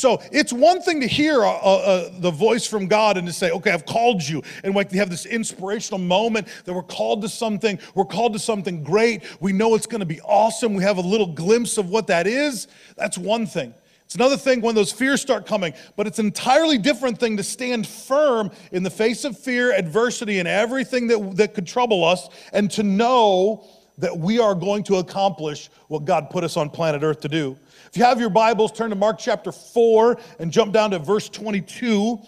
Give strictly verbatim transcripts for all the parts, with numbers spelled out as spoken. So it's one thing to hear uh, uh, the voice from God and to say, okay, I've called you. And like they have this inspirational moment that we're called to something. We're called to something great. We know it's going to be awesome. We have a little glimpse of what that is. That's one thing. It's another thing when those fears start coming, but it's an entirely different thing to stand firm in the face of fear, adversity, and everything that, that could trouble us, and to know that we are going to accomplish what God put us on planet Earth to do. If you have your Bibles, turn to Mark chapter four and jump down to verse twenty-two,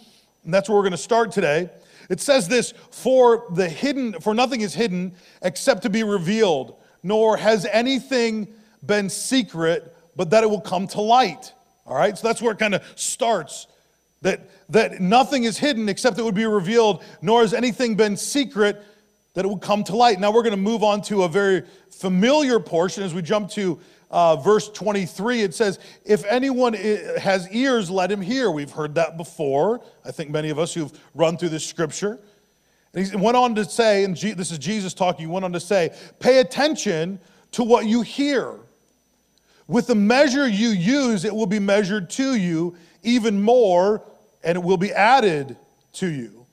and that's where we're going to start today. It says this, "For the hidden, for nothing is hidden except to be revealed, nor has anything been secret, but that it will come to light." All right, so that's where it kind of starts, that, that nothing is hidden except it would be revealed, nor has anything been secret, that it would come to light. Now we're going to move on to a very familiar portion as we jump to uh, verse twenty-three. It says, if anyone has ears, let him hear. We've heard that before. I think many of us who've run through this scripture. And he went on to say, and G- this is Jesus talking, he went on to say, pay attention to what you hear. With the measure you use, it will be measured to you even more, and it will be added to you.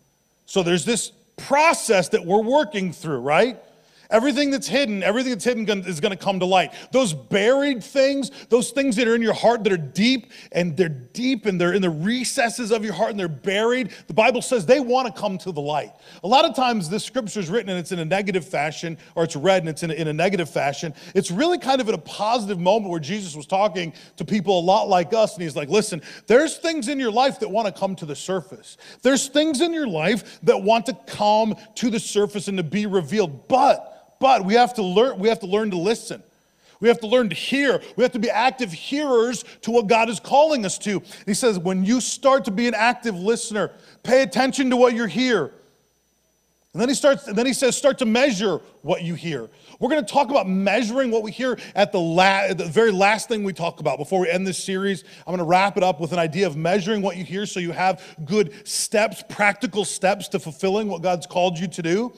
So there's this process that we're working through, right? Everything that's hidden, everything that's hidden is going to come to light. Those buried things, those things that are in your heart that are deep, and they're deep, and they're in the recesses of your heart, and they're buried, the Bible says they want to come to the light. A lot of times this scripture is written and it's in a negative fashion, or it's read and it's in a, in a negative fashion. It's really kind of in a positive moment where Jesus was talking to people a lot like us, and he's like, listen, there's things in your life that want to come to the surface. There's things in your life that want to come to the surface and to be revealed, but But we have to learn, we have to learn to listen. We have to learn to hear. We have to be active hearers to what God is calling us to. And he says, when you start to be an active listener, pay attention to what you hear. And then he starts, and then he says, start to measure what you hear. We're going to talk about measuring what we hear at the, la- the very last thing we talk about before we end this series. I'm going to wrap it up with an idea of measuring what you hear so you have good steps, practical steps to fulfilling what God's called you to do.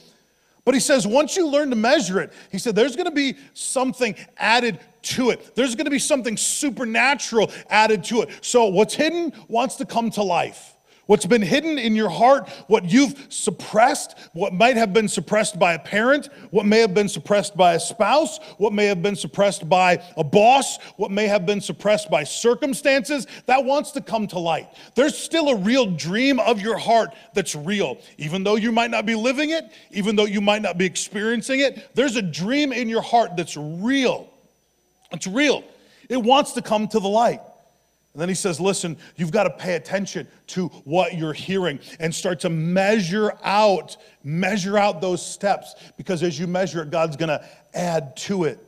But he says, once you learn to measure it, he said, there's going to be something added to it. There's going to be something supernatural added to it. So what's hidden wants to come to life. What's been hidden in your heart, what you've suppressed, what might have been suppressed by a parent, what may have been suppressed by a spouse, what may have been suppressed by a boss, what may have been suppressed by circumstances, that wants to come to light. There's still a real dream of your heart that's real. Even though you might not be living it, even though you might not be experiencing it, there's a dream in your heart that's real. It's real. It wants to come to the light. And then he says, listen, you've got to pay attention to what you're hearing and start to measure out, measure out those steps, because as you measure it, God's going to add to it.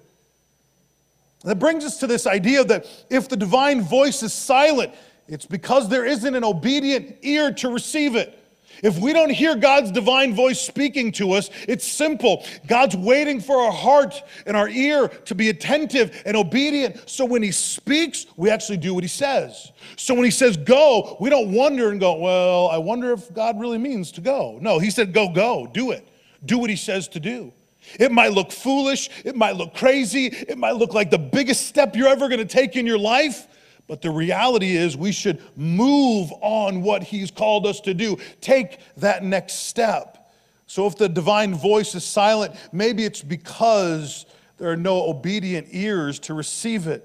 That brings us to this idea that if the divine voice is silent, it's because there isn't an obedient ear to receive it. If we don't hear God's divine voice speaking to us, it's simple. God's waiting for our heart and our ear to be attentive and obedient. So when he speaks, we actually do what he says. So when he says go, we don't wonder and go, well, I wonder if God really means to go. No, he said, go, go, do it. Do what he says to do. It might look foolish. It might look crazy. It might look like the biggest step you're ever going to take in your life. But the reality is we should move on what he's called us to do. Take that next step. So if the divine voice is silent, maybe it's because there are no obedient ears to receive it.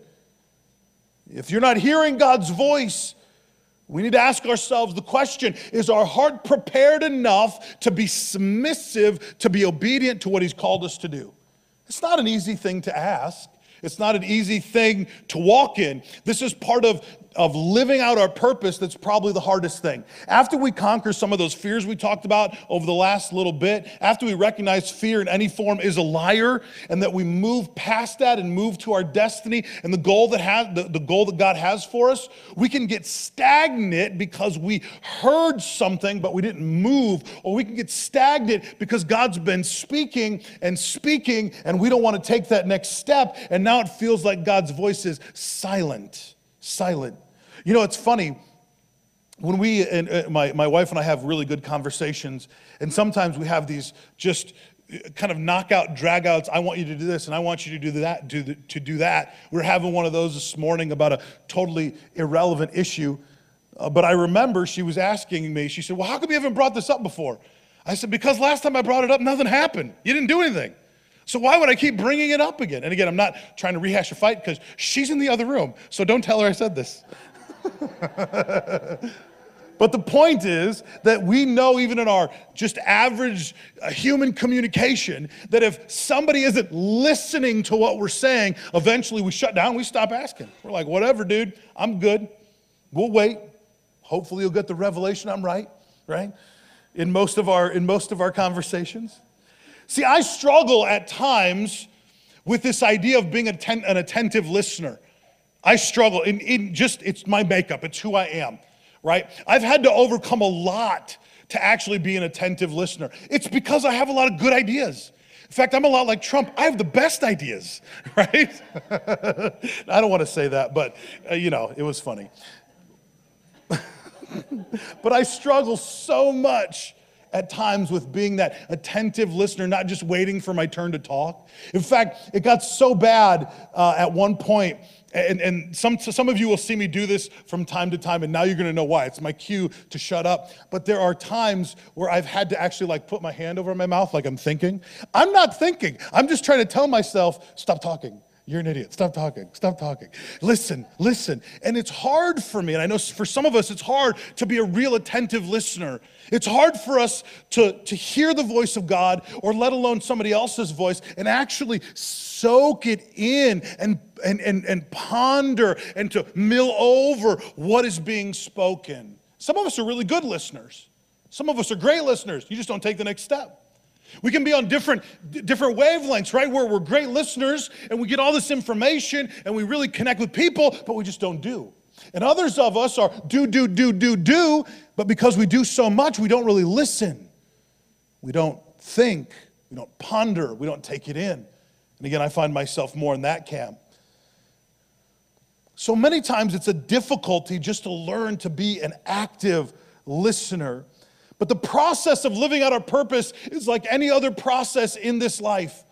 If you're not hearing God's voice, we need to ask ourselves the question, is our heart prepared enough to be submissive, to be obedient to what he's called us to do? It's not an easy thing to ask. It's not an easy thing to walk in. This is part of, of living out our purpose that's probably the hardest thing. After we conquer some of those fears we talked about over the last little bit, after we recognize fear in any form is a liar, and that we move past that and move to our destiny and the goal that has, the, the goal that God has for us, we can get stagnant because we heard something but we didn't move, or we can get stagnant because God's been speaking and speaking and we don't want to take that next step, and now it feels like God's voice is silent. Silent. You know, it's funny, when we, and my, my wife and I have really good conversations, and sometimes we have these just kind of knockout dragouts. I want you to do this, and I want you to do that. Do the, to do that. We're having one of those this morning about a totally irrelevant issue. Uh, but I remember she was asking me. She said, "Well, how come you haven't brought this up before?" I said, "Because last time I brought it up, nothing happened. You didn't do anything. So why would I keep bringing it up again?" And again, I'm not trying to rehash a fight because she's in the other room. So don't tell her I said this. But the point is that we know, even in our just average human communication, that if somebody isn't listening to what we're saying, eventually we shut down, we stop asking. We're like, whatever, dude, I'm good. We'll wait. Hopefully you'll get the revelation I'm right, right? In most of our, in most of our conversations. See, I struggle at times with this idea of being atten- an attentive listener. I struggle, in, in just, it's my makeup, it's who I am. Right? I've had to overcome a lot to actually be an attentive listener. It's because I have a lot of good ideas. In fact, I'm a lot like Trump. I have the best ideas, right? I don't want to say that, but uh, you know, it was funny. But I struggle so much at times with being that attentive listener, not just waiting for my turn to talk. In fact, it got so bad uh, at one point. And, and some, some of you will see me do this from time to time, and now you're going to know why. It's my cue to shut up. But there are times where I've had to actually like put my hand over my mouth like I'm thinking. I'm not thinking. I'm just trying to tell myself, stop talking. You're an idiot. Stop talking. Stop talking. Listen, listen. And it's hard for me, and I know for some of us it's hard to be a real attentive listener. It's hard for us to, to hear the voice of God, or let alone somebody else's voice, and actually soak it in and and and, and ponder and to mill over what is being spoken. Some of us are really good listeners. Some of us are great listeners. You just don't take the next step. We can be on different, different wavelengths, right? Where we're great listeners and we get all this information and we really connect with people, but we just don't do. And others of us are do, do, do, do, do, but because we do so much, we don't really listen. We don't think, we don't ponder, we don't take it in. And again, I find myself more in that camp. So many times it's a difficulty just to learn to be an active listener. But the process of living out our purpose is like any other process in this life.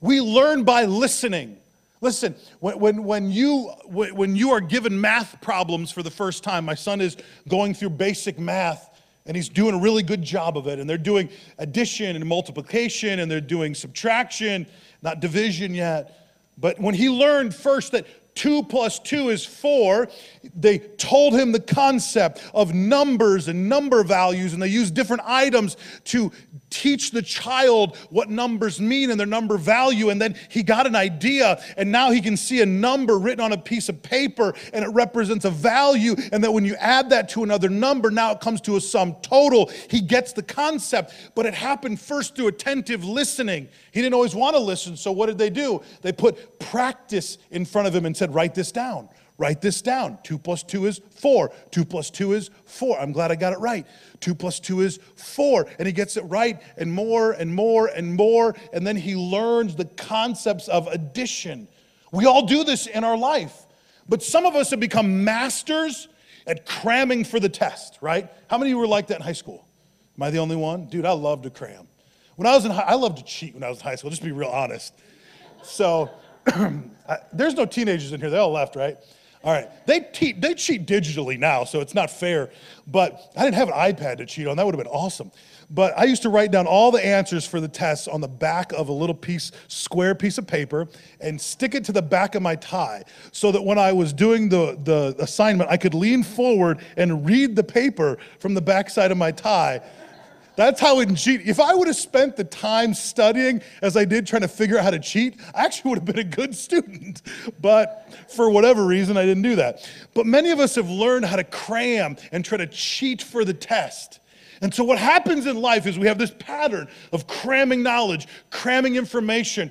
We learn by listening. Listen, when, when, when, you, when you are given math problems for the first time, my son is going through basic math, and he's doing a really good job of it. And they're doing addition and multiplication, and they're doing subtraction, not division yet. But when he learned first that two plus two is four, they told him the concept of numbers and number values, and they used different items to teach the child what numbers mean and their number value, and then he got an idea, and now he can see a number written on a piece of paper, and it represents a value, and that when you add that to another number, now it comes to a sum total. He gets the concept, but it happened first through attentive listening. He didn't always want to listen, so what did they do? They put practice in front of him and said, write this down, write this down. Two plus two is four, two plus two is four. I'm glad I got it right. Two plus two is four. And he gets it right and more and more and more. And then he learns the concepts of addition. We all do this in our life, but some of us have become masters at cramming for the test, right? How many of you were like that in high school? Am I the only one? Dude, I love to cram. When I was in high, I loved to cheat when I was in high school, just to be real honest. So, there's no teenagers in here. They all left, right? All right. They, te- they cheat digitally now, so it's not fair. But I didn't have an iPad to cheat on. That would have been awesome. But I used to write down all the answers for the tests on the back of a little piece, square piece of paper and stick it to the back of my tie so that when I was doing the, the assignment, I could lean forward and read the paper from the backside of my tie. That's how it cheat. If I would have spent the time studying as I did trying to figure out how to cheat, I actually would have been a good student. But for whatever reason, I didn't do that. But many of us have learned how to cram and try to cheat for the test. And so what happens in life is we have this pattern of cramming knowledge, cramming information,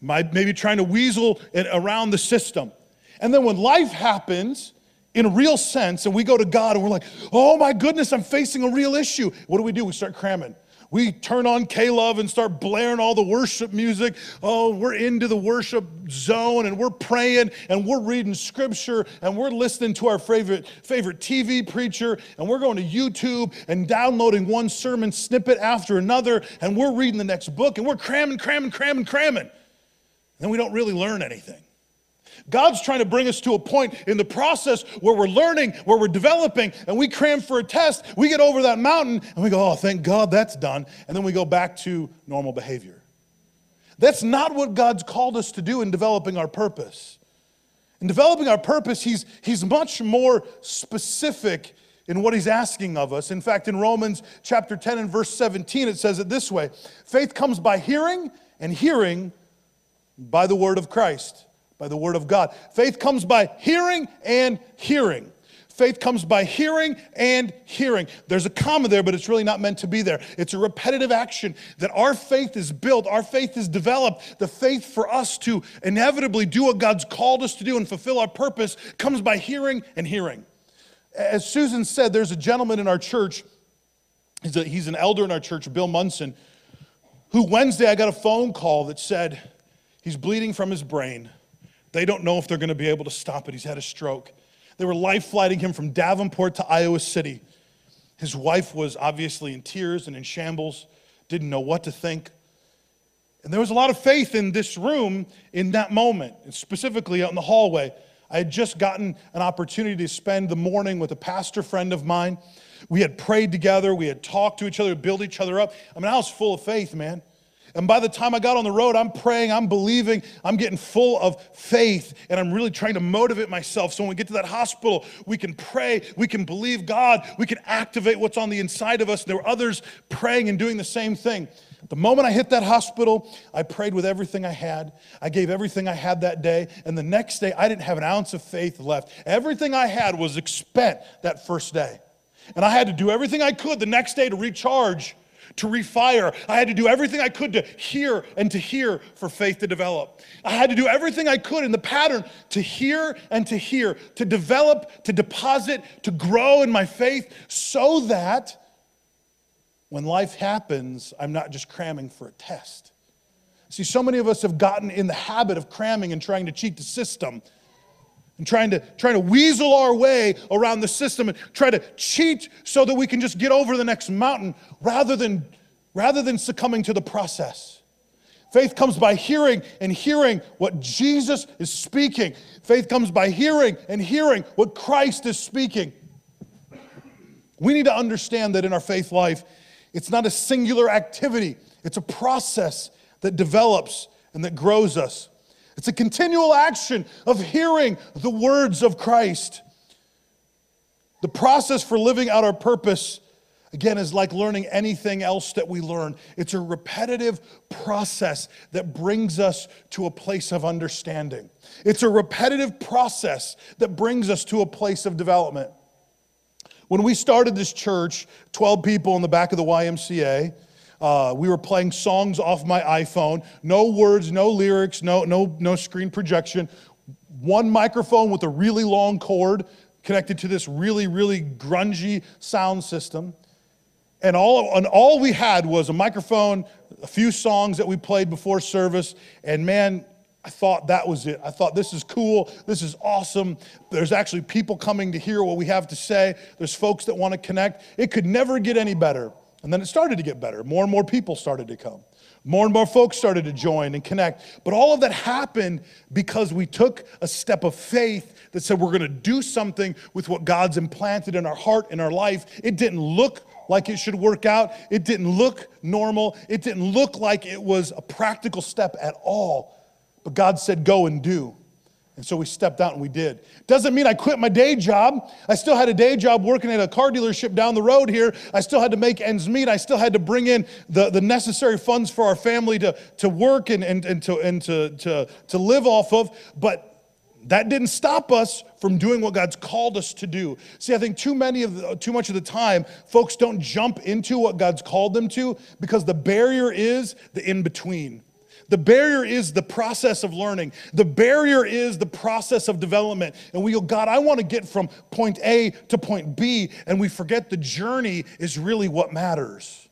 maybe trying to weasel it around the system. And then when life happens, in a real sense, and we go to God and we're like, oh my goodness, I'm facing a real issue. What do we do? We start cramming. We turn on K-Love and start blaring all the worship music. Oh, we're into the worship zone and we're praying and we're reading scripture and we're listening to our favorite, favorite T V preacher and we're going to YouTube and downloading one sermon snippet after another and we're reading the next book and we're cramming, cramming, cramming, cramming. And we don't really learn anything. God's trying to bring us to a point in the process where we're learning, where we're developing, and we cram for a test, we get over that mountain, and we go, oh, thank God that's done, and then we go back to normal behavior. That's not what God's called us to do in developing our purpose. In developing our purpose, he's, he's much more specific in what he's asking of us. In fact, in Romans chapter ten and verse seventeen, it says it this way, faith comes by hearing, and hearing by the word of Christ. By the word of God. Faith comes by hearing and hearing. Faith comes by hearing and hearing. There's a comma there, but it's really not meant to be there. It's a repetitive action that our faith is built, our faith is developed. The faith for us to inevitably do what God's called us to do and fulfill our purpose comes by hearing and hearing. As Susan said, there's a gentleman in our church, he's, a, he's an elder in our church, Bill Munson, who Wednesday I got a phone call that said he's bleeding from his brain. They don't know if they're going to be able to stop it. He's had a stroke. They were life-flighting him from Davenport to Iowa City. His wife was obviously in tears and in shambles, didn't know what to think. And there was a lot of faith in this room in that moment, and specifically out in the hallway. I had just gotten an opportunity to spend the morning with a pastor friend of mine. We had prayed together. We had talked to each other, built each other up. I mean, I was full of faith, man. And by the time I got on the road, I'm praying, I'm believing, I'm getting full of faith, and I'm really trying to motivate myself so when we get to that hospital, we can pray, we can believe God, we can activate what's on the inside of us. There were others praying and doing the same thing. The moment I hit that hospital, I prayed with everything I had. I gave everything I had that day, and the next day, I didn't have an ounce of faith left. Everything I had was spent that first day, and I had to do everything I could the next day to recharge, to refire. I had to do everything I could to hear and to hear for faith to develop. I had to do everything I could in the pattern to hear and to hear, to develop, to deposit, to grow in my faith so that when life happens, I'm not just cramming for a test. See, so many of us have gotten in the habit of cramming and trying to cheat the system and trying to, trying to weasel our way around the system and try to cheat so that we can just get over the next mountain rather than, rather than succumbing to the process. Faith comes by hearing and hearing what Jesus is speaking. Faith comes by hearing and hearing what Christ is speaking. We need to understand that in our faith life, it's not a singular activity. It's a process that develops and that grows us. It's a continual action of hearing the words of Christ. The process for living out our purpose, again, is like learning anything else that we learn. It's a repetitive process that brings us to a place of understanding. It's a repetitive process that brings us to a place of development. When we started this church, twelve people in the back of the Y M C A, Uh, we were playing songs off my iPhone, no words, no lyrics, no, no, no screen projection, one microphone with a really long cord connected to this really, really grungy sound system. And all, and all we had was a microphone, a few songs that we played before service, and man, I thought that was it. I thought this is cool, this is awesome. There's actually people coming to hear what we have to say. There's folks that want to connect. It could never get any better. And then it started to get better. More and more people started to come. More and more folks started to join and connect. But all of that happened because we took a step of faith that said we're going to do something with what God's implanted in our heart, in our life. It didn't look like it should work out. It didn't look normal. It didn't look like it was a practical step at all. But God said, go and do. And so we stepped out and we did. Doesn't mean I quit my day job. I still had a day job working at a car dealership down the road here. I still had to make ends meet. I still had to bring in the, the necessary funds for our family to, to work and, and, and, to, and to, to, to live off of. But that didn't stop us from doing what God's called us to do. See, I think too many of the, too much of the time, folks don't jump into what God's called them to because the barrier is the in-between. The barrier is the process of learning. The barrier is the process of development. And we go, God, I want to get from point A to point B, and we forget the journey is really what matters.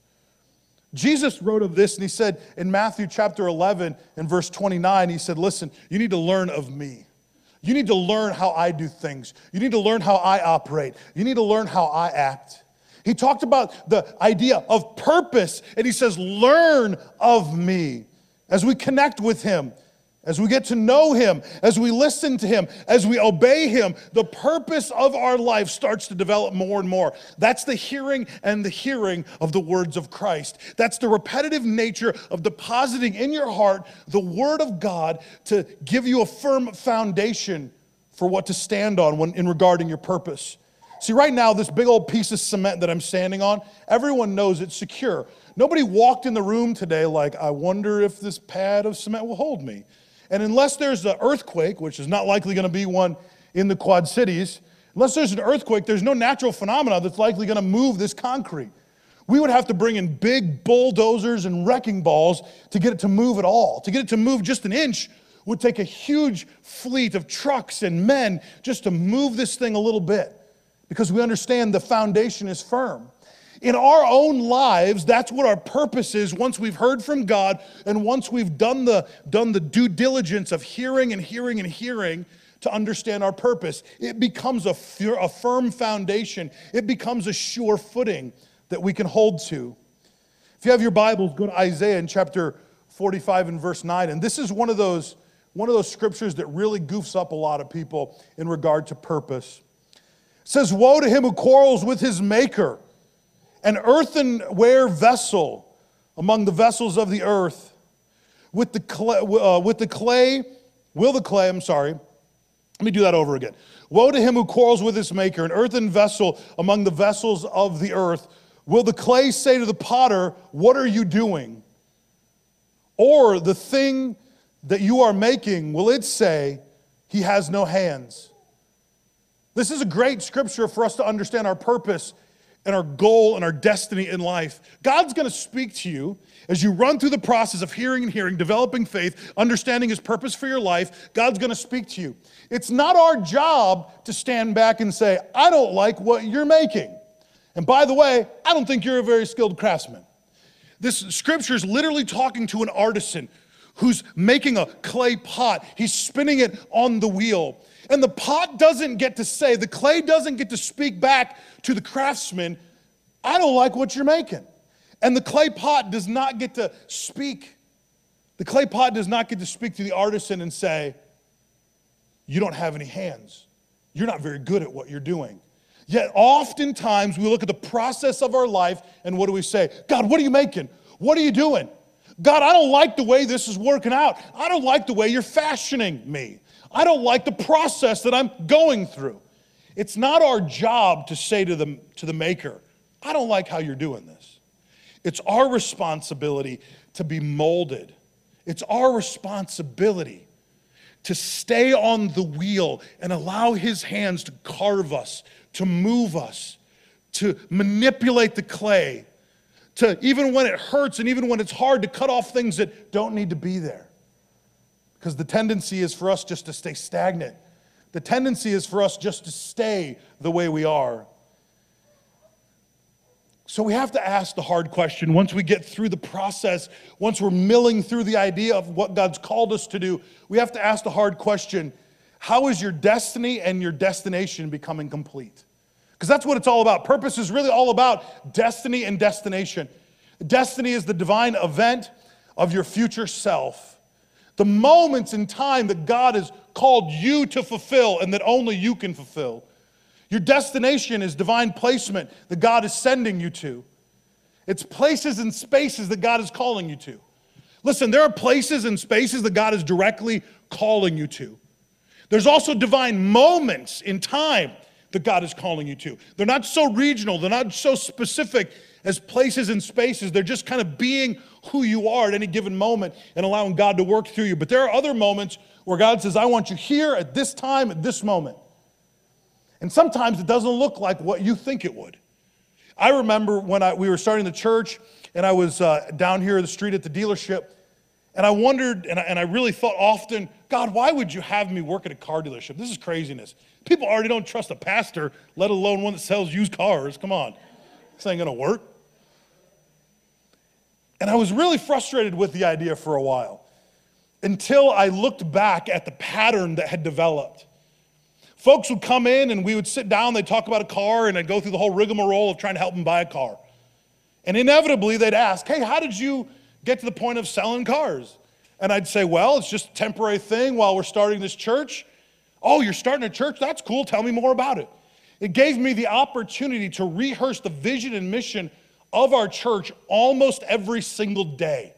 Jesus wrote of this, and he said in Matthew chapter eleven and verse twenty-nine, he said, listen, you need to learn of me. You need to learn how I do things. You need to learn how I operate. You need to learn how I act. He talked about the idea of purpose, and he says, learn of me. As we connect with him, as we get to know him, as we listen to him, as we obey him, the purpose of our life starts to develop more and more. That's the hearing and the hearing of the words of Christ. That's the repetitive nature of depositing in your heart the word of God to give you a firm foundation for what to stand on when in regarding your purpose. See, right now, this big old piece of cement that I'm standing on, everyone knows it's secure. Nobody walked in the room today like, I wonder if this pad of cement will hold me. And unless there's an earthquake, which is not likely going to be one in the Quad Cities, unless there's an earthquake, there's no natural phenomena that's likely going to move this concrete. We would have to bring in big bulldozers and wrecking balls to get it to move at all. To get it to move just an inch would take a huge fleet of trucks and men just to move this thing a little bit, because we understand the foundation is firm. In our own lives, that's what our purpose is once we've heard from God and once we've done the, done the due diligence of hearing and hearing and hearing to understand our purpose. It becomes a, fir- a firm foundation. It becomes a sure footing that we can hold to. If you have your Bibles, go to Isaiah in chapter forty-five and verse nine. And this is one of those, one of those scriptures that really goofs up a lot of people in regard to purpose. It says, woe to him who quarrels with his maker, an earthenware vessel among the vessels of the earth. With the clay, uh, with the clay, will the clay, I'm sorry, let me do that over again. Woe to him who quarrels with his maker, an earthen vessel among the vessels of the earth. Will the clay say to the potter, what are you doing? Or the thing that you are making, will it say, he has no hands? This is a great scripture for us to understand our purpose and our goal and our destiny in life. God's gonna speak to you as you run through the process of hearing and hearing, developing faith, understanding his purpose for your life. God's gonna speak to you. It's not our job to stand back and say, I don't like what you're making. And by the way, I don't think you're a very skilled craftsman. This scripture is literally talking to an artisan who's making a clay pot. He's spinning it on the wheel. And the pot doesn't get to say, the clay doesn't get to speak back to the craftsman, I don't like what you're making. And the clay pot does not get to speak. The clay pot does not get to speak to the artisan and say, you don't have any hands. You're not very good at what you're doing. Yet oftentimes we look at the process of our life and what do we say? God, what are you making? What are you doing? God, I don't like the way this is working out. I don't like the way you're fashioning me. I don't like the process that I'm going through. It's not our job to say to the, to the maker, I don't like how you're doing this. It's our responsibility to be molded. It's our responsibility to stay on the wheel and allow his hands to carve us, to move us, to manipulate the clay, to even when it hurts and even when it's hard, to cut off things that don't need to be there. Because the tendency is for us just to stay stagnant. The tendency is for us just to stay the way we are. So we have to ask the hard question. Once we get through the process, once we're milling through the idea of what God's called us to do, we have to ask the hard question, how is your destiny and your destination becoming complete? Because that's what it's all about. Purpose is really all about destiny and destination. Destiny is the divine event of your future self. The moments in time that God has called you to fulfill and that only you can fulfill. Your destination is divine placement that God is sending you to. It's places and spaces that God is calling you to. Listen, there are places and spaces that God is directly calling you to. There's also divine moments in time that God is calling you to. They're not so regional, they're not so specific as places and spaces. They're just kind of being who you are at any given moment and allowing God to work through you. But there are other moments where God says, I want you here at this time, at this moment. And sometimes it doesn't look like what you think it would. I remember when I, we were starting the church and I was uh, down here in the street at the dealership, and I wondered, and I, and I really thought often, God, why would you have me work at a car dealership? This is craziness. People already don't trust a pastor, let alone one that sells used cars. Come on, this ain't gonna work. And I was really frustrated with the idea for a while until I looked back at the pattern that had developed. Folks would come in and we would sit down, they'd talk about a car, and I'd go through the whole rigmarole of trying to help them buy a car. And inevitably they'd ask, hey, how did you get to the point of selling cars? And I'd say, well, it's just a temporary thing while we're starting this church. Oh, you're starting a church? That's cool, tell me more about it. It gave me the opportunity to rehearse the vision and mission of our church almost every single day.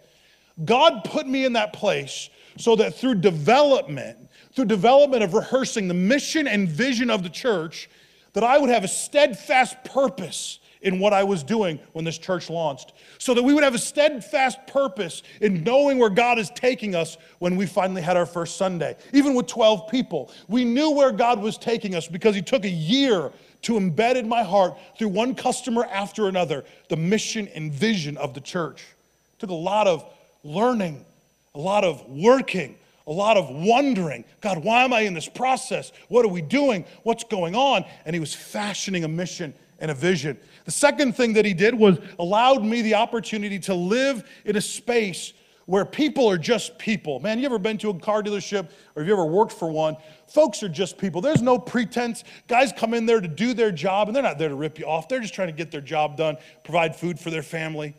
God put me in that place so that through development, through development of rehearsing the mission and vision of the church, that I would have a steadfast purpose in what I was doing when this church launched, so that we would have a steadfast purpose in knowing where God is taking us when we finally had our first Sunday. Even with twelve people, we knew where God was taking us because he took a year to embed in my heart through one customer after another the mission and vision of the church. It took a lot of learning, a lot of working, a lot of wondering. God, why am I in this process? What are we doing? What's going on? And he was fashioning a mission and a vision. The second thing that he did was allowed me the opportunity to live in a space where people are just people. Man, you ever been to a car dealership or have you ever worked for one? Folks are just people. There's no pretense. Guys come in there to do their job, and they're not there to rip you off. They're just trying to get their job done, provide food for their family.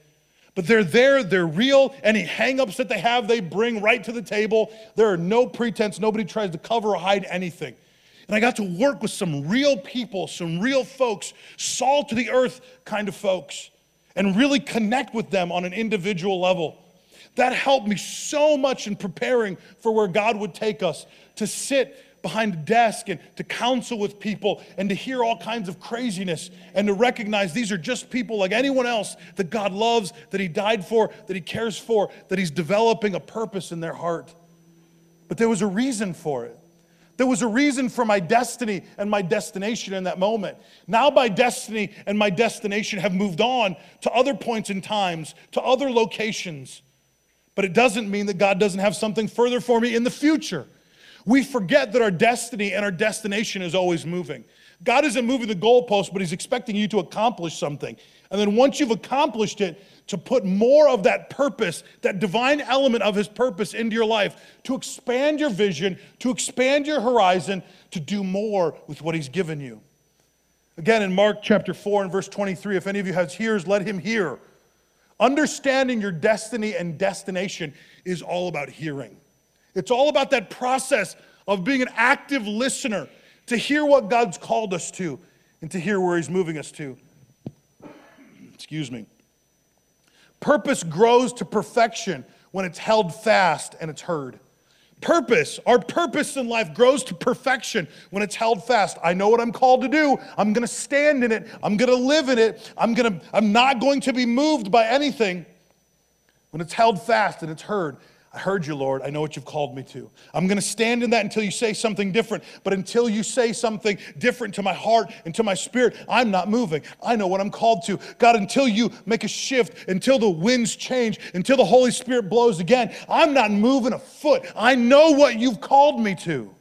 But they're there, they're real. Any hang-ups that they have, they bring right to the table. There are no pretense. Nobody tries to cover or hide anything. And I got to work with some real people, some real folks, salt to the earth kind of folks, and really connect with them on an individual level. That helped me so much in preparing for where God would take us, to sit behind a desk and to counsel with people and to hear all kinds of craziness and to recognize these are just people like anyone else that God loves, that he died for, that he cares for, that he's developing a purpose in their heart. But there was a reason for it. There was a reason for my destiny and my destination in that moment. Now my destiny and my destination have moved on to other points in times, to other locations. But it doesn't mean that God doesn't have something further for me in the future. We forget that our destiny and our destination is always moving. God isn't moving the goalpost, but he's expecting you to accomplish something. And then once you've accomplished it, to put more of that purpose, that divine element of his purpose into your life, to expand your vision, to expand your horizon, to do more with what he's given you. Again, in Mark chapter four and verse twenty-three, if any of you has ears, let him hear. Understanding your destiny and destination is all about hearing. It's all about that process of being an active listener to hear what God's called us to and to hear where he's moving us to. Excuse me. Purpose grows to perfection when it's held fast and it's heard. Purpose, our purpose in life grows to perfection when it's held fast. I know what I'm called to do. I'm going to stand in it. I'm going to live in it. I'm going to, I'm not going to be moved by anything when it's held fast and it's heard. I heard you, Lord. I know what you've called me to. I'm going to stand in that until you say something different. But until you say something different to my heart and to my spirit, I'm not moving. I know what I'm called to. God, until you make a shift, until the winds change, until the Holy Spirit blows again, I'm not moving a foot. I know what you've called me to.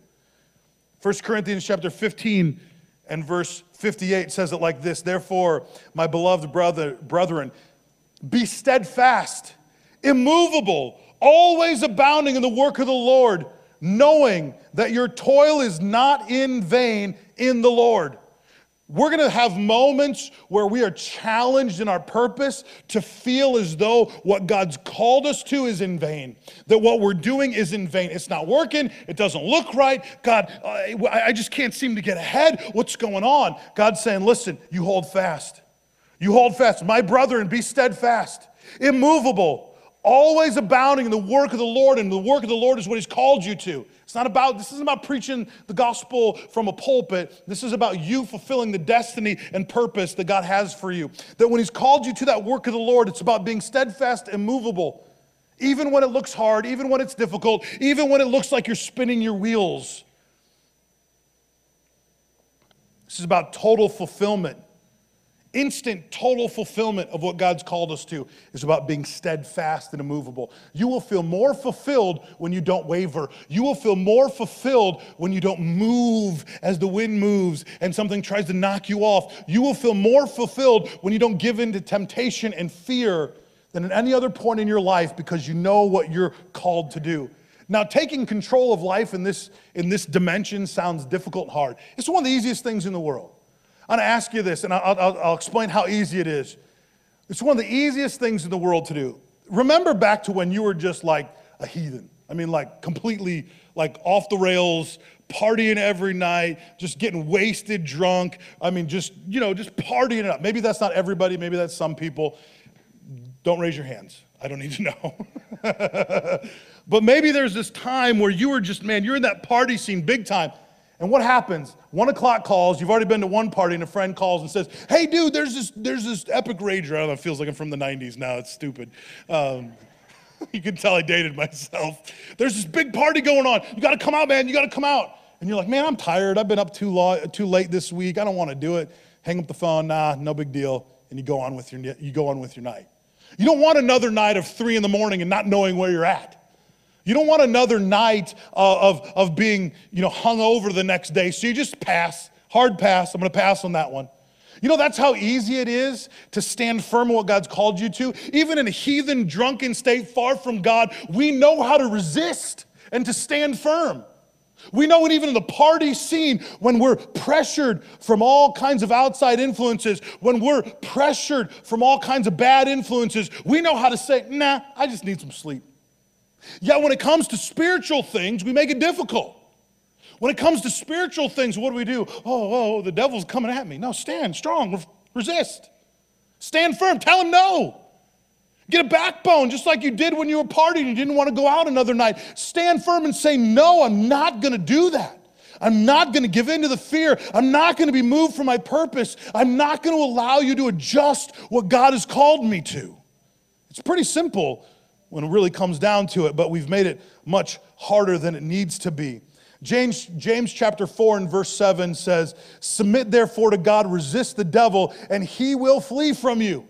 First Corinthians chapter fifteen and verse fifty-eight says it like this. Therefore, my beloved brother, brethren, be steadfast, immovable, always abounding in the work of the Lord, knowing that your toil is not in vain in the Lord. We're going to have moments where we are challenged in our purpose to feel as though what God's called us to is in vain, that what we're doing is in vain. It's not working. It doesn't look right. God, I just can't seem to get ahead. What's going on? God's saying, listen, you hold fast. You hold fast. My brethren, be steadfast, immovable, always abounding in the work of the Lord, and the work of the Lord is what he's called you to. It's not about, this isn't about preaching the gospel from a pulpit. This is about you fulfilling the destiny and purpose that God has for you. That when he's called you to that work of the Lord, it's about being steadfast and immovable. Even when it looks hard, even when it's difficult, even when it looks like you're spinning your wheels. This is about total fulfillment. Instant, total fulfillment of what God's called us to is about being steadfast and immovable. You will feel more fulfilled when you don't waver. You will feel more fulfilled when you don't move as the wind moves and something tries to knock you off. You will feel more fulfilled when you don't give in to temptation and fear than at any other point in your life because you know what you're called to do. Now, taking control of life in this, in this dimension sounds difficult and hard. It's one of the easiest things in the world. I'm gonna ask you this, and I'll, I'll, I'll explain how easy it is. It's one of the easiest things in the world to do. Remember back to when you were just like a heathen. I mean, like completely like off the rails, partying every night, just getting wasted, drunk. I mean, just, you know, just partying it up. Maybe that's not everybody, maybe that's some people. Don't raise your hands. I don't need to know. But maybe there's this time where you were just, man, you're in that party scene big time. And what happens? One o'clock calls, you've already been to one party, and a friend calls and says, hey, dude, there's this there's this epic rager. I don't know, it feels like I'm from the nineties now, it's stupid. Um, you can tell I dated myself. There's this big party going on. You gotta come out, man, you gotta come out. And you're like, man, I'm tired. I've been up too, long, too late this week. I don't wanna do it. Hang up the phone, nah, no big deal. And you go on with your, you go on with your night. You don't want another night of three in the morning and not knowing where you're at. You don't want another night of, of, of being, you know, hung over the next day. So you just pass, hard pass. I'm gonna pass on that one. You know, that's how easy it is to stand firm in what God's called you to. Even in a heathen, drunken state, far from God, we know how to resist and to stand firm. We know it even in the party scene when we're pressured from all kinds of outside influences, when we're pressured from all kinds of bad influences, we know how to say, nah, I just need some sleep. Yet when it comes to spiritual things, we make it difficult. When it comes to spiritual things, what do we do? Oh, oh, the devil's coming at me. No, stand strong, resist. Stand firm, tell him no. Get a backbone, just like you did when you were partying. You didn't want to go out another night. Stand firm and say, no, I'm not going to do that. I'm not going to give in to the fear. I'm not going to be moved from my purpose. I'm not going to allow you to adjust what God has called me to. It's pretty simple when it really comes down to it, but we've made it much harder than it needs to be. James, James chapter four and verse seven says, submit therefore to God, resist the devil, and he will flee from you.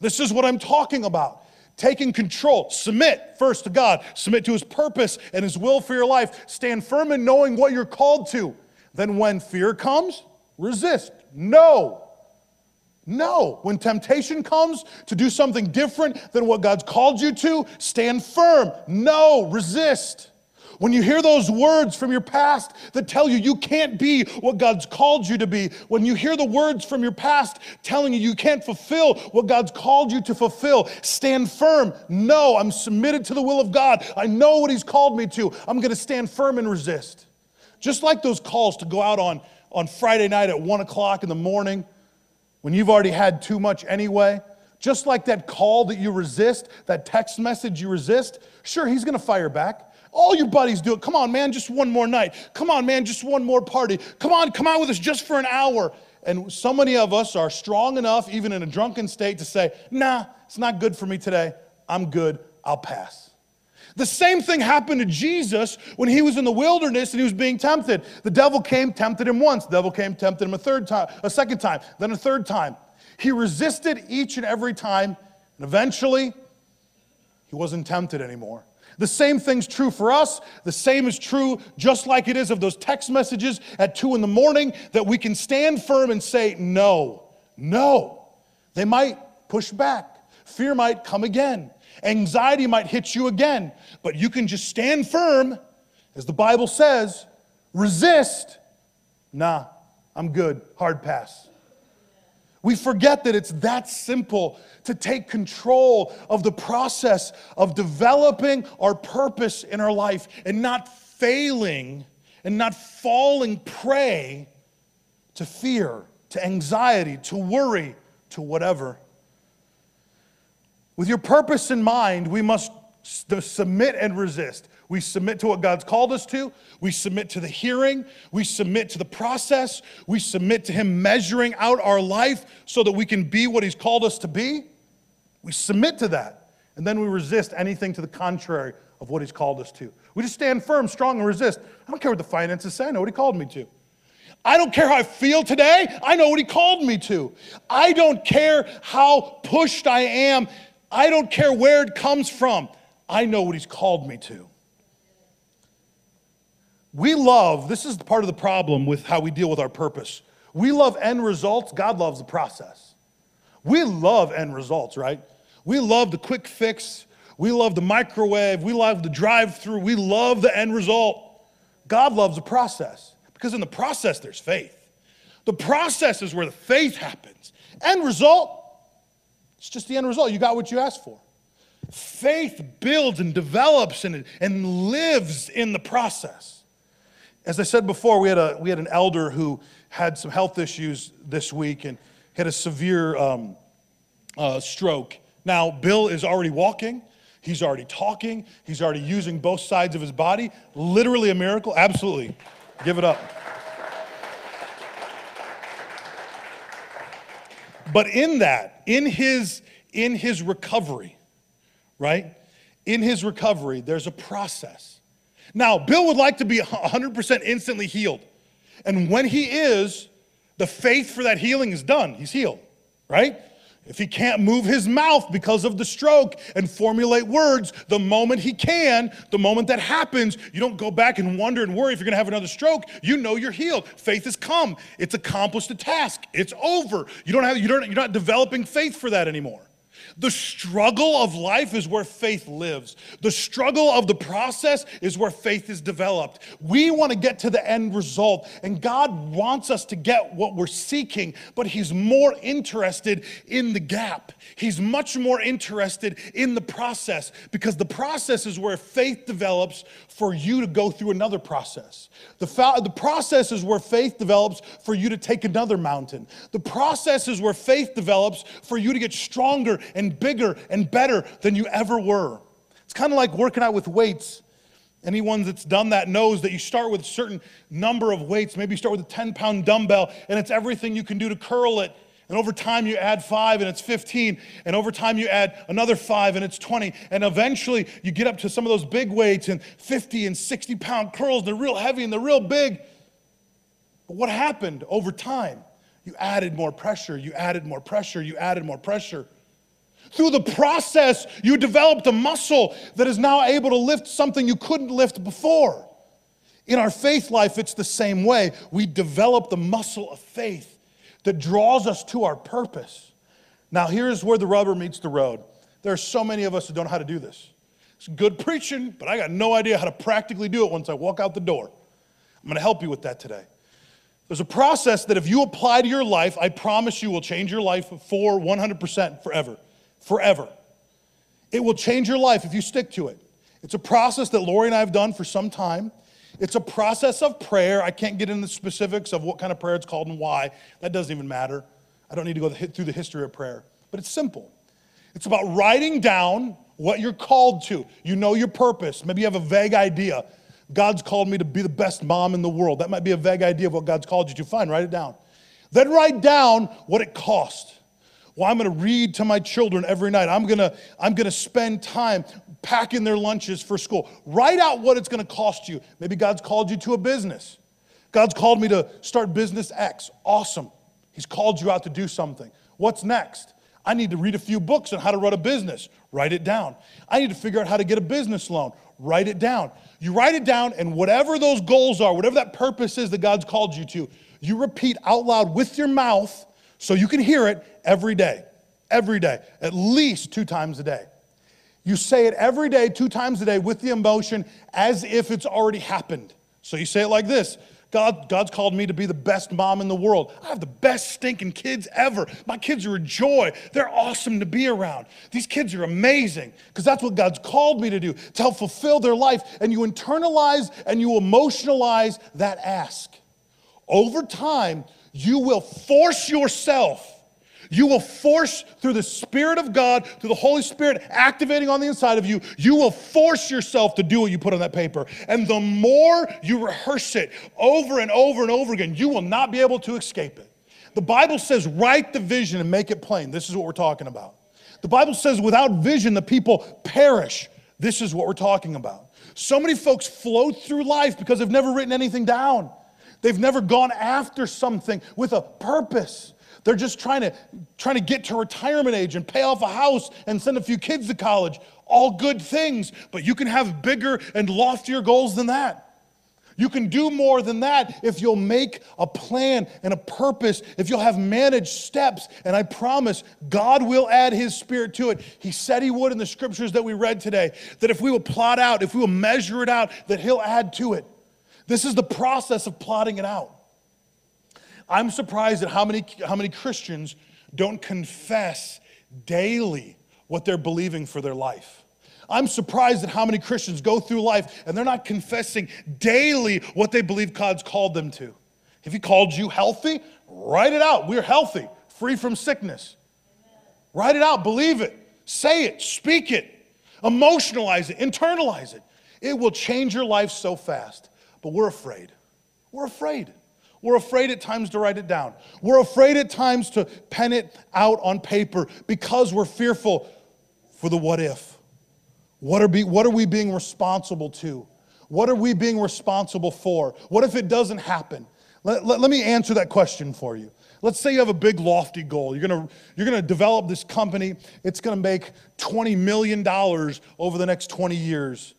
This is what I'm talking about. Taking control, submit first to God, submit to his purpose and his will for your life. Stand firm in knowing what you're called to. Then when fear comes, resist. No. No, when temptation comes to do something different than what God's called you to, stand firm. No, resist. When you hear those words from your past that tell you you can't be what God's called you to be, when you hear the words from your past telling you you can't fulfill what God's called you to fulfill, stand firm. No, I'm submitted to the will of God. I know what he's called me to. I'm gonna stand firm and resist. Just like those calls to go out on, on Friday night at one o'clock in the morning, when you've already had too much anyway, just like that call that you resist, that text message you resist, sure, he's gonna fire back. All your buddies do it. Come on, man, just one more night. Come on, man, just one more party. Come on, come out with us just for an hour. And so many of us are strong enough, even in a drunken state, to say, nah, it's not good for me today. I'm good, I'll pass. The same thing happened to Jesus when he was in the wilderness and he was being tempted. The devil came, tempted him once. The devil came, tempted him a third time, a second time, then a third time. He resisted each and every time, and eventually, he wasn't tempted anymore. The same thing's true for us. The same is true, just like it is of those text messages at two in the morning, that we can stand firm and say, no, no. They might push back. Fear might come again. Anxiety might hit you again, but you can just stand firm, as the Bible says, resist. Nah, I'm good, hard pass. We forget that it's that simple to take control of the process of developing our purpose in our life and not failing and not falling prey to fear, to anxiety, to worry, to whatever. With your purpose in mind, we must submit and resist. We submit to what God's called us to. We submit to the hearing. We submit to the process. We submit to him measuring out our life so that we can be what he's called us to be. We submit to that, and then we resist anything to the contrary of what he's called us to. We just stand firm, strong, and resist. I don't care what the finances say. I know what he called me to. I don't care how I feel today. I know what he called me to. I don't care how pushed I am. I don't care where it comes from. I know what he's called me to. We love, this is part of the problem with how we deal with our purpose. We love end results. God loves the process. We love end results, right? We love the quick fix. We love the microwave. We love the drive-through. We love the end result. God loves the process, because in the process there's faith. The process is where the faith happens. End result, it's just the end result. You got what you asked for. Faith builds and develops and, and lives in the process. As I said before, we had a we had an elder who had some health issues this week and had a severe um, uh, stroke. Now, Bill is already walking. He's already talking. He's already using both sides of his body. Literally a miracle. Absolutely. Give it up. But in that, in his, in his recovery, right? In his recovery, there's a process. Now, Bill would like to be one hundred percent instantly healed. And when he is, the faith for that healing is done. He's healed, right? If he can't move his mouth because of the stroke and formulate words, the moment he can, the moment that happens, you don't go back and wonder and worry if you're gonna have another stroke. You know you're healed. Faith has come. It's accomplished the task. It's over. You don't have, you don't, you're not developing faith for that anymore. The struggle of life is where faith lives. The struggle of the process is where faith is developed. We want to get to the end result, and God wants us to get what we're seeking, but he's more interested in the gap. He's much more interested in the process, because the process is where faith develops for you to go through another process. The, fa- the process is where faith develops for you to take another mountain. The process is where faith develops for you to get stronger and bigger and better than you ever were. It's kind of like working out with weights. Anyone that's done that knows that you start with a certain number of weights. Maybe you start with a ten pound dumbbell, and it's everything you can do to curl it. And over time you add five, and it's fifteen. And over time you add another five, and it's twenty. And eventually you get up to some of those big weights, and fifty and sixty pound curls. They're real heavy and they're real big. But what happened over time? You added more pressure, you added more pressure, you added more pressure. Through the process, you developed a muscle that is now able to lift something you couldn't lift before. In our faith life, it's the same way. We develop the muscle of faith that draws us to our purpose. Now, here's where the rubber meets the road. There are so many of us who don't know how to do this. It's good preaching, but I got no idea how to practically do it once I walk out the door. I'm gonna help you with that today. There's a process that if you apply to your life, I promise you will change your life for one hundred percent forever. Forever. It will change your life if you stick to it. It's a process that Lori and I have done for some time. It's a process of prayer. I can't get into the specifics of what kind of prayer it's called and why. That doesn't even matter. I don't need to go through the history of prayer, but it's simple. It's about writing down what you're called to. You know your purpose. Maybe you have a vague idea. God's called me to be the best mom in the world. That might be a vague idea of what God's called you to. Fine, write it down. Then write down what it costs. Well, I'm gonna read to my children every night. I'm gonna, I'm gonna spend time packing their lunches for school. Write out what it's gonna cost you. Maybe God's called you to a business. God's called me to start business X. Awesome. He's called you out to do something. What's next? I need to read a few books on how to run a business. Write it down. I need to figure out how to get a business loan. Write it down. You write it down, and whatever those goals are, whatever that purpose is that God's called you to, you repeat out loud with your mouth so you can hear it every day, every day, at least two times a day. You say it every day, two times a day with the emotion as if it's already happened. So you say it like this. God, God's called me to be the best mom in the world. I have the best stinking kids ever. My kids are a joy. They're awesome to be around. These kids are amazing, because that's what God's called me to do, to help fulfill their life. And you internalize and you emotionalize that ask. Over time, you will force yourself. You will force through the Spirit of God, through the Holy Spirit activating on the inside of you, you will force yourself to do what you put on that paper. And the more you rehearse it over and over and over again, you will not be able to escape it. The Bible says, write the vision and make it plain. This is what we're talking about. The Bible says, without vision, the people perish. This is what we're talking about. So many folks float through life because they've never written anything down. They've never gone after something with a purpose. They're just trying to, trying to get to retirement age and pay off a house and send a few kids to college. All good things, but you can have bigger and loftier goals than that. You can do more than that if you'll make a plan and a purpose, if you'll have managed steps, and I promise God will add his spirit to it. He said he would in the scriptures that we read today, that if we will plot out, if we will measure it out, that he'll add to it. This is the process of plotting it out. I'm surprised at how many, how many Christians don't confess daily what they're believing for their life. I'm surprised at how many Christians go through life and they're not confessing daily what they believe God's called them to. If he called you healthy, write it out. We're healthy, free from sickness. Amen. Write it out, believe it, say it, speak it, emotionalize it, internalize it. It will change your life so fast, but we're afraid. We're afraid. We're afraid at times to write it down. We're afraid at times to pen it out on paper because we're fearful for the what if. What are, be, what are we being responsible to? What are we being responsible for? What if it doesn't happen? Let, let, let me answer that question for you. Let's say you have a big lofty goal. You're gonna, you're gonna develop this company. It's gonna make twenty million dollars over the next twenty years.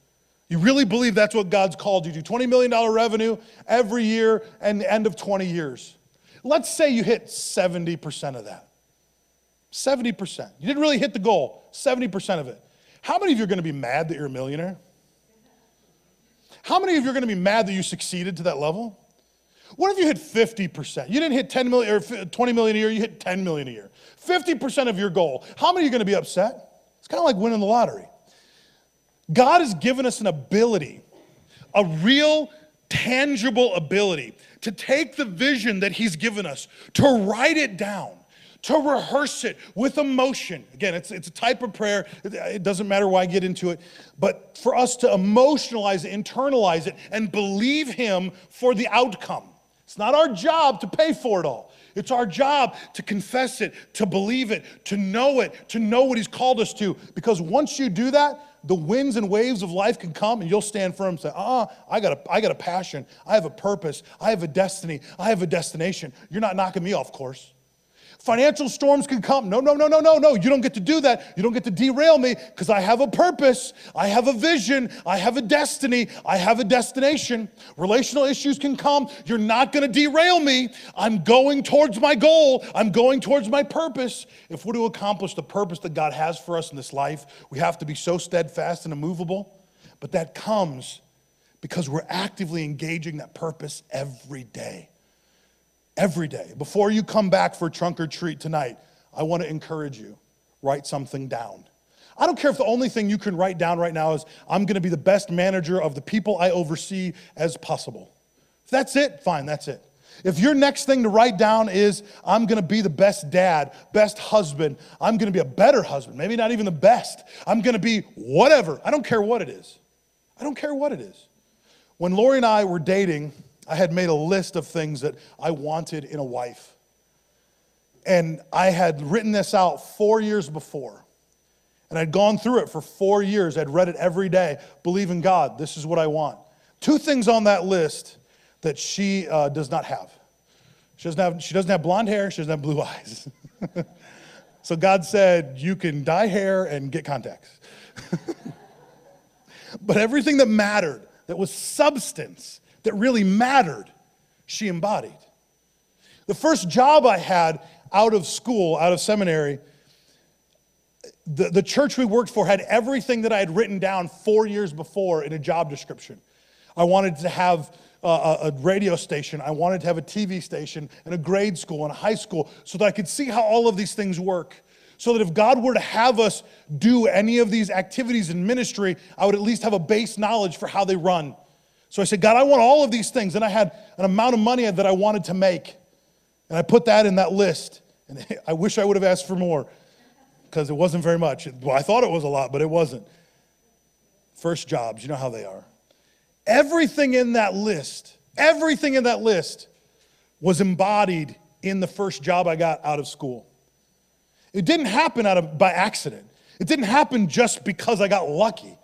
You really believe that's what God's called you to. twenty million dollars revenue every year and the end of twenty years. Let's say you hit seventy percent of that. seventy percent. You didn't really hit the goal, seventy percent of it. How many of you are gonna be mad that you're a millionaire? How many of you are gonna be mad that you succeeded to that level? What if you hit fifty percent? You didn't hit ten million or twenty million a year, you hit ten million a year. fifty percent of your goal. How many are you gonna be upset? It's kind of like winning the lottery. God has given us an ability, a real tangible ability to take the vision that he's given us, to write it down, to rehearse it with emotion. Again, it's, it's a type of prayer. It doesn't matter why I get into it, but for us to emotionalize it, internalize it, and believe him for the outcome. It's not our job to pay for it all. It's our job to confess it, to believe it, to know it, to know what he's called us to, because once you do that, the winds and waves of life can come and you'll stand firm and say, uh-uh, I got a, I got a passion, I have a purpose, I have a destiny, I have a destination. You're not knocking me off course. Financial storms can come. No, no, no, no, no, no. You don't get to do that. You don't get to derail me because I have a purpose. I have a vision. I have a destiny. I have a destination. Relational issues can come. You're not going to derail me. I'm going towards my goal. I'm going towards my purpose. If we're to accomplish the purpose that God has for us in this life, we have to be so steadfast and immovable. But that comes because we're actively engaging that purpose every day. Every day. Before you come back for trunk or treat tonight, I want to encourage you, write something down. I don't care if the only thing you can write down right now is, I'm going to be the best manager of the people I oversee as possible. If that's it, fine, that's it. If your next thing to write down is, I'm going to be the best dad, best husband, I'm going to be a better husband, maybe not even the best, I'm going to be whatever. I don't care what it is. I don't care what it is. When Lori and I were dating, I had made a list of things that I wanted in a wife. And I had written this out four years before. And I'd gone through it for four years. I'd read it every day, believe in God, this is what I want. Two things on that list that she uh, does not have. She doesn't have, she doesn't have blonde hair, she doesn't have blue eyes. So God said, you can dye hair and get contacts. But everything that mattered, that was substance, that really mattered, she embodied. The first job I had out of school, out of seminary, the, the church we worked for had everything that I had written down four years before in a job description. I wanted to have a, a radio station, I wanted to have a T V station, and a grade school, and a high school, so that I could see how all of these things work. So that if God were to have us do any of these activities in ministry, I would at least have a base knowledge for how they run. So I said, God, I want all of these things. And I had an amount of money that I wanted to make. And I put that in that list. And I wish I would have asked for more because it wasn't very much. Well, I thought it was a lot, but it wasn't. First jobs, you know how they are. Everything in that list, everything in that list was embodied in the first job I got out of school. It didn't happen out of, by accident. It didn't happen just because I got lucky.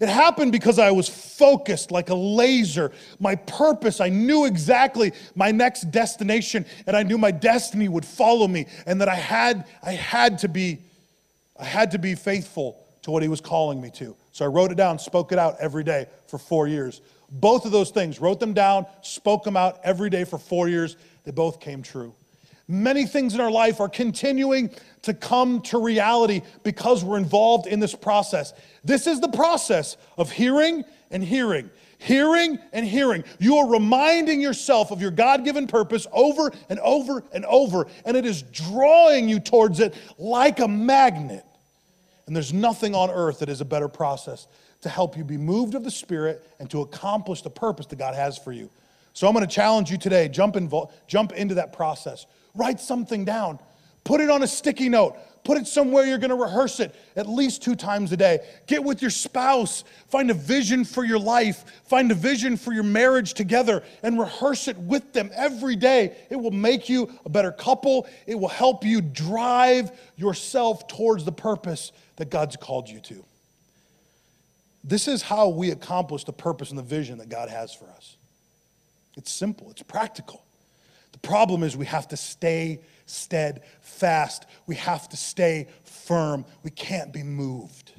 It happened because I was focused like a laser. My purpose, I knew exactly my next destination, and I knew my destiny would follow me, and that I had, I had to be, I had to be faithful to what he was calling me to. So I wrote it down, spoke it out every day for four years. Both of those things, wrote them down, spoke them out every day for four years. They both came true. Many things in our life are continuing to come to reality because we're involved in this process. This is the process of hearing and hearing, hearing and hearing. You are reminding yourself of your God-given purpose over and over and over, and it is drawing you towards it like a magnet. And there's nothing on earth that is a better process to help you be moved of the Spirit and to accomplish the purpose that God has for you. So I'm going to challenge you today, jump, invo- jump into that process. Write something down. Put it on a sticky note. Put it somewhere you're going to rehearse it at least two times a day. Get with your spouse. Find a vision for your life. Find a vision for your marriage together and rehearse it with them every day. It will make you a better couple. It will help you drive yourself towards the purpose that God's called you to. This is how we accomplish the purpose and the vision that God has for us. It's simple. It's practical. The problem is we have to stay steadfast. We have to stay firm. We can't be moved.